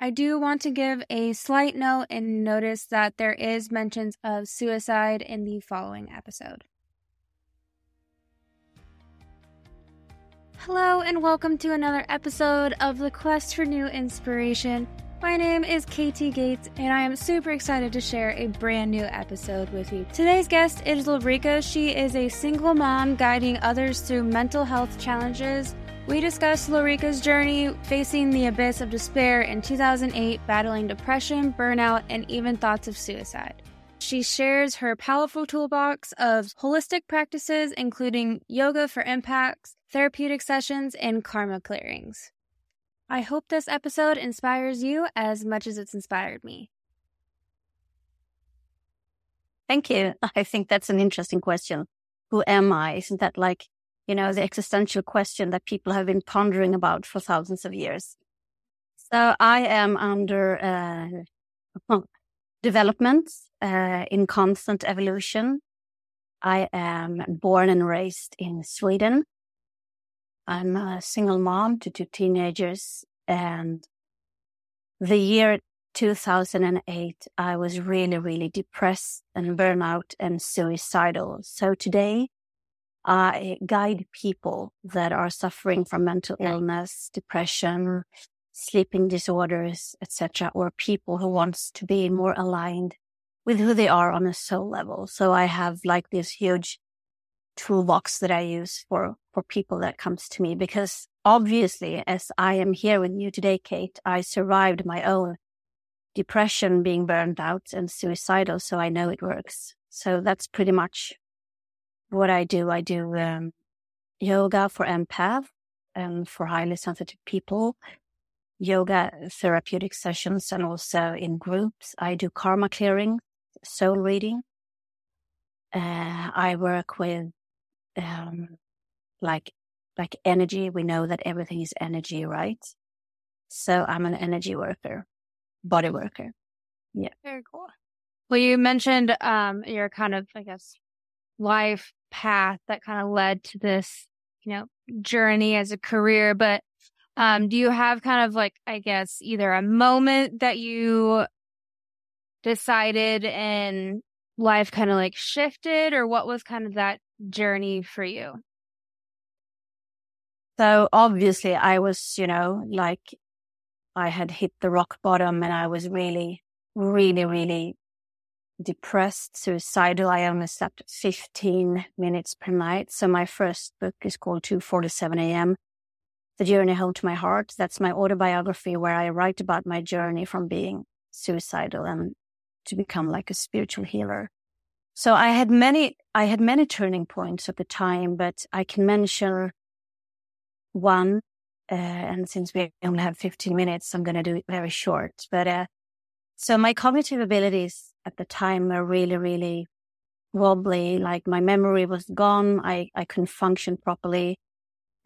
I do want to give a slight note and notice that there is mentions of suicide in the following episode. Hello and welcome to another episode of The Quest for New Inspiration. My name is Katie Gates and I am super excited to share a brand new episode with you. Today's guest is Ulrika. She is a single mom guiding others through mental health challenges. We discuss Ulrika's journey facing the abyss of despair in 2008, battling depression, burnout, and even thoughts of suicide. She shares her powerful toolbox of holistic practices, including yoga for impacts, therapeutic sessions, and karma clearings. I hope this episode inspires you as much as it's inspired me. Thank you. I think that's an interesting question. Who am I? Isn't that like, the existential question that people have been pondering about for thousands of years. So I am under development in constant evolution. I am born and raised in Sweden. I'm a single mom to two teenagers. And the year 2008, I was really, really depressed and burnout and suicidal. So today, I guide people that are suffering from mental illness, depression, sleeping disorders, etc., or people who wants to be more aligned with who they are on a soul level. So I have like this huge toolbox that I use for people that comes to me, because obviously, as I am here with you today, Kate, I survived my own depression, being burned out and suicidal, so I know it works. So that's pretty much what I do. I do yoga for empath and for highly sensitive people, yoga therapeutic sessions, and also in groups. I do karma clearing, soul reading. I work with like energy. We know that everything is energy, right? So I'm an energy worker, body worker. Yeah. Very cool. Well, you mentioned your kind of, life path that kind of led to this, journey as a career. But do you have kind of either a moment that you decided and life kind of shifted, or what was kind of that journey for you? So obviously I was, I had hit the rock bottom and I was really, really, really depressed, suicidal. I only slept 15 minutes per night. So my first book is called 2:47 a.m. The Journey Home to My Heart. That's my autobiography where I write about my journey from being suicidal and to become like a spiritual healer. So I had many turning points at the time, but I can mention one. And since we only have 15 minutes, I'm going to do it very short. But so my cognitive abilities at the time were really, really wobbly. Like my memory was gone. I couldn't function properly.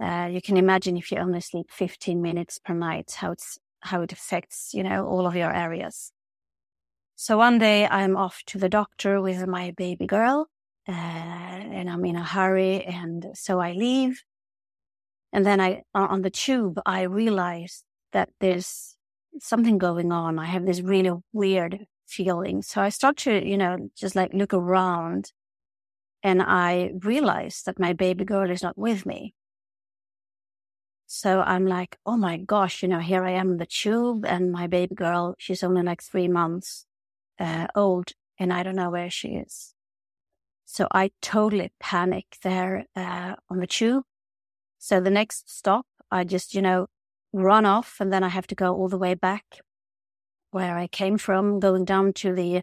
You can imagine if you only sleep 15 minutes per night, how it affects, all of your areas. So one day I'm off to the doctor with my baby girl and I'm in a hurry. And so I leave. And then on the tube, I realized that there's something going on. I have this really weird feeling. So I start to, just look around, and I realize that my baby girl is not with me. So I'm like, oh my gosh, here I am in the tube and my baby girl, she's only 3 months old and I don't know where she is. So I totally panic there on the tube. So the next stop, I just, run off, and then I have to go all the way back where I came from, going down to the,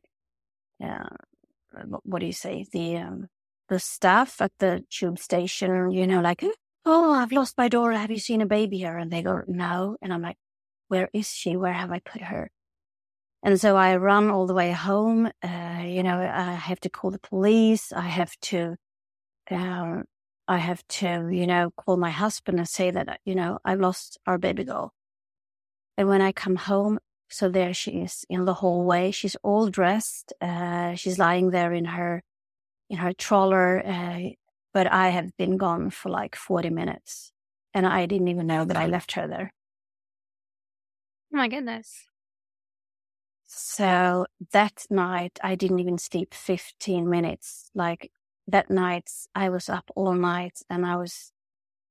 the staff at the tube station, oh, I've lost my daughter. Have you seen a baby here? And they go, no. And I'm like, where is she? Where have I put her? And so I run all the way home. I have to call the police. I have to, call my husband and say that, I lost our baby girl. And when I come home, so there she is in the hallway. She's all dressed. She's lying there in her stroller. But I have been gone for 40 minutes and I didn't even know that I left her there. Oh my goodness. So that night, I didn't even sleep 15 minutes. Like that night, I was up all night and I was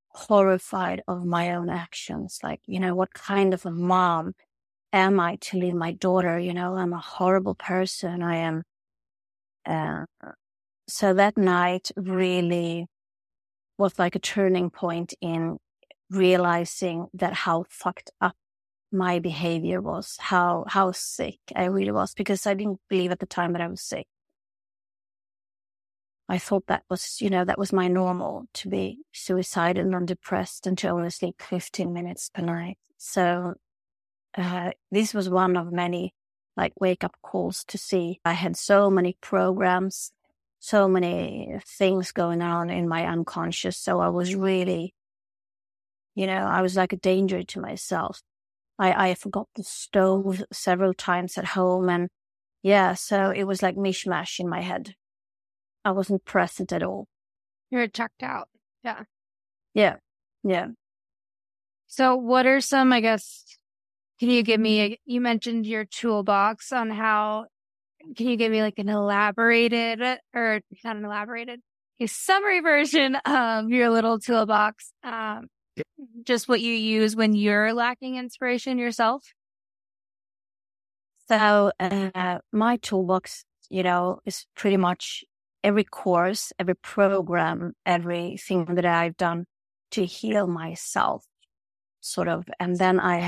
horrified of my own actions. Like, you know, what kind of a mom am I to leave my daughter? You know, I'm a horrible person. I am. So that night really was like a turning point in realizing that how fucked up my behavior was, how sick I really was, because I didn't believe at the time that I was sick. I thought that was, you know, that was my normal, to be suicidal and depressed and to only sleep 15 minutes per night. So this was one of many like wake-up calls to see. I had so many programs, so many things going on in my unconscious. So I was really, you know, I was like a danger to myself. I forgot the stove several times at home. And yeah, so it was like mishmash in my head. I wasn't present at all. You were checked out. Yeah. Yeah. Yeah. So what are some, I guess, can you give me, you mentioned your toolbox on how, can you give me like an elaborated, or not an elaborated, a summary version of your little toolbox? Just what you use when you're lacking inspiration yourself? So my toolbox, you know, is pretty much every course, every program, everything that I've done to heal myself, sort of. And then I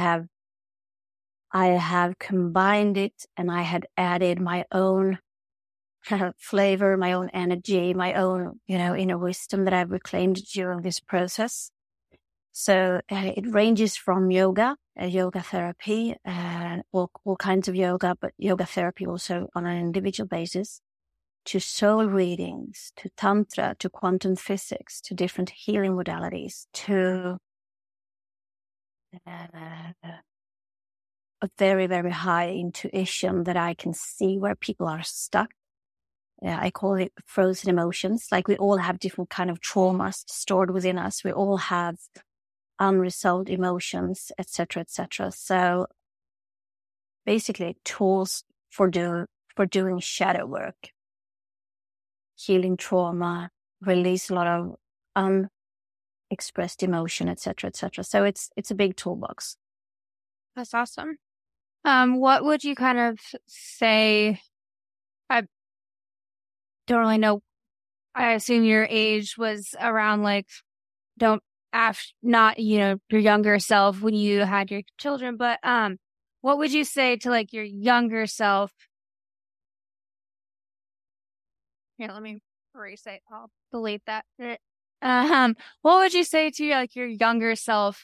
have combined it, and I had added my own flavor, my own energy, my own, you know, inner wisdom that I've reclaimed during this process. So it ranges from yoga, yoga therapy, all kinds of yoga, but yoga therapy also on an individual basis, to soul readings, to tantra, to quantum physics, to different healing modalities, to a very, very high intuition that I can see where people are stuck. I call it frozen emotions. Like we all have different kind of traumas stored within us. We all have unresolved emotions, etc., etc. So basically tools for doing shadow work, healing trauma, release a lot of unexpressed emotion, etc., etc. So it's a big toolbox. That's awesome. What would you kind of say? I don't really know. I assume your age was around like, you know, your younger self when you had your children, but what would you say to like your younger self? Here, let me erase it. I'll delete that. What would you say to like your younger self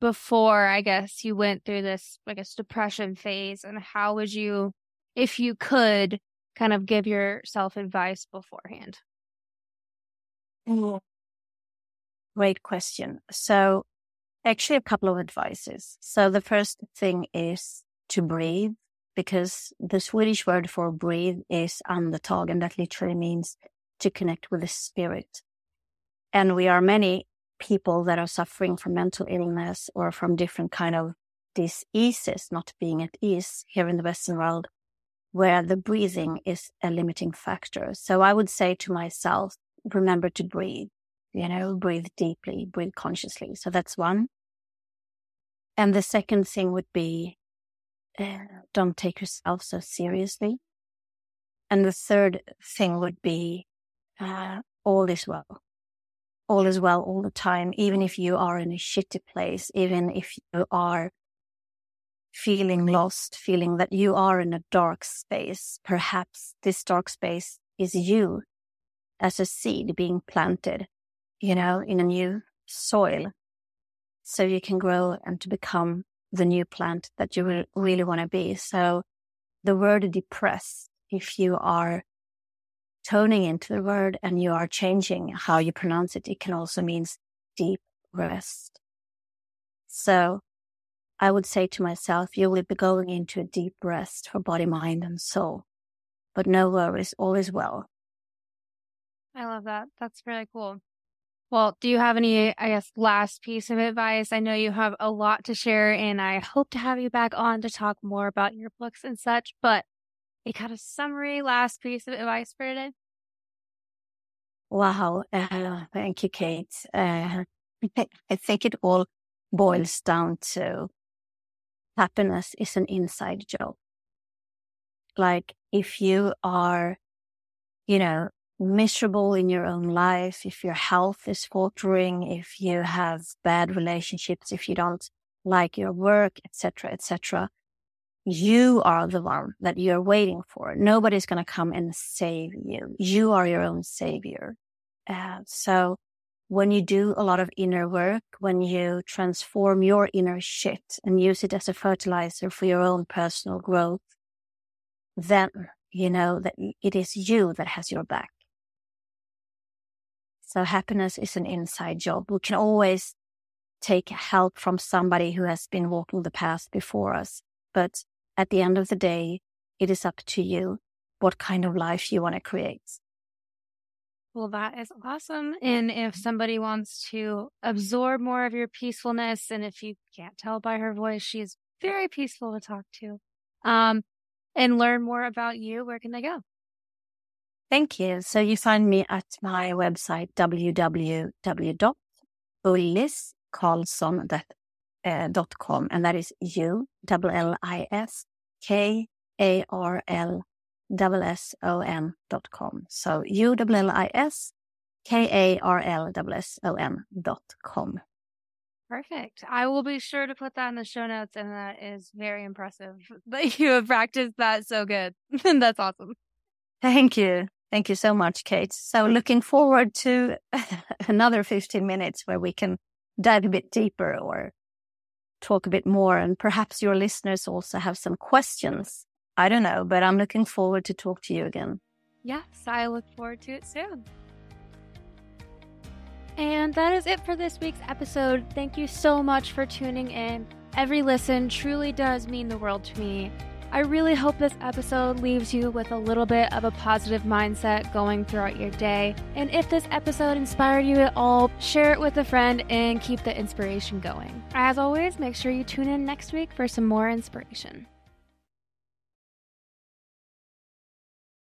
before, I guess, you went through this, I guess, depression phase? And how would you, if you could, kind of give yourself advice beforehand? Great question. So actually a couple of advices. So the first thing is to breathe, because the Swedish word for breathe is andetag, and that literally means to connect with the spirit. And we are many people that are suffering from mental illness or from different kind of diseases, not being at ease here in the Western world, where the breathing is a limiting factor. So I would say to myself, remember to breathe, you know, breathe deeply, breathe consciously. So that's one. And the second thing would be, don't take yourself so seriously. And the third thing would be, all is well. All is well all the time, even if you are in a shitty place, even if you are feeling lost, feeling that you are in a dark space. Perhaps this dark space is you as a seed being planted, you know, in a new soil, so you can grow and to become the new plant that you really want to be. So the word depressed, if you are toning into the word and you are changing how you pronounce it, it can also mean deep rest. So I would say to myself, you will be going into a deep rest for body, mind, and soul. But no worries, all is well. I love that. That's really cool. Well, do you have any, I guess, last piece of advice? I know you have a lot to share, and I hope to have you back on to talk more about your books and such, but a kind of summary last piece of advice for today? Wow. Thank you, Kate. I think it all boils down to happiness is an inside job. Like if you are, miserable in your own life, if your health is faltering, if you have bad relationships, if you don't like your work, etc., you are the one that you're waiting for. Nobody's going to come and save you. You are your own savior. So when you do a lot of inner work, when you transform your inner shit and use it as a fertilizer for your own personal growth, then you know that it is you that has your back. So happiness is an inside job. We can always take help from somebody who has been walking the path before us, but at the end of the day, it is up to you what kind of life you want to create. Well, that is awesome. And if somebody wants to absorb more of your peacefulness, and if you can't tell by her voice, she is very peaceful to talk to, and learn more about you, where can they go? Thank you. So you find me at my website, www.ulliskarlsson.com. And that is ULLISKARLSSON.com. So ULLISKARLSSON.com. Perfect. I will be sure to put that in the show notes, and that is very impressive that you have practiced that so good. That's awesome. Thank you. Thank you so much, Kate. So looking forward to another 15 minutes where we can dive a bit deeper or talk a bit more. And perhaps your listeners also have some questions. I don't know, but I'm looking forward to talk to you again. Yes, I look forward to it soon. And that is it for this week's episode. Thank you so much for tuning in. Every listen truly does mean the world to me. I really hope this episode leaves you with a little bit of a positive mindset going throughout your day. And if this episode inspired you at all, share it with a friend and keep the inspiration going. As always, make sure you tune in next week for some more inspiration.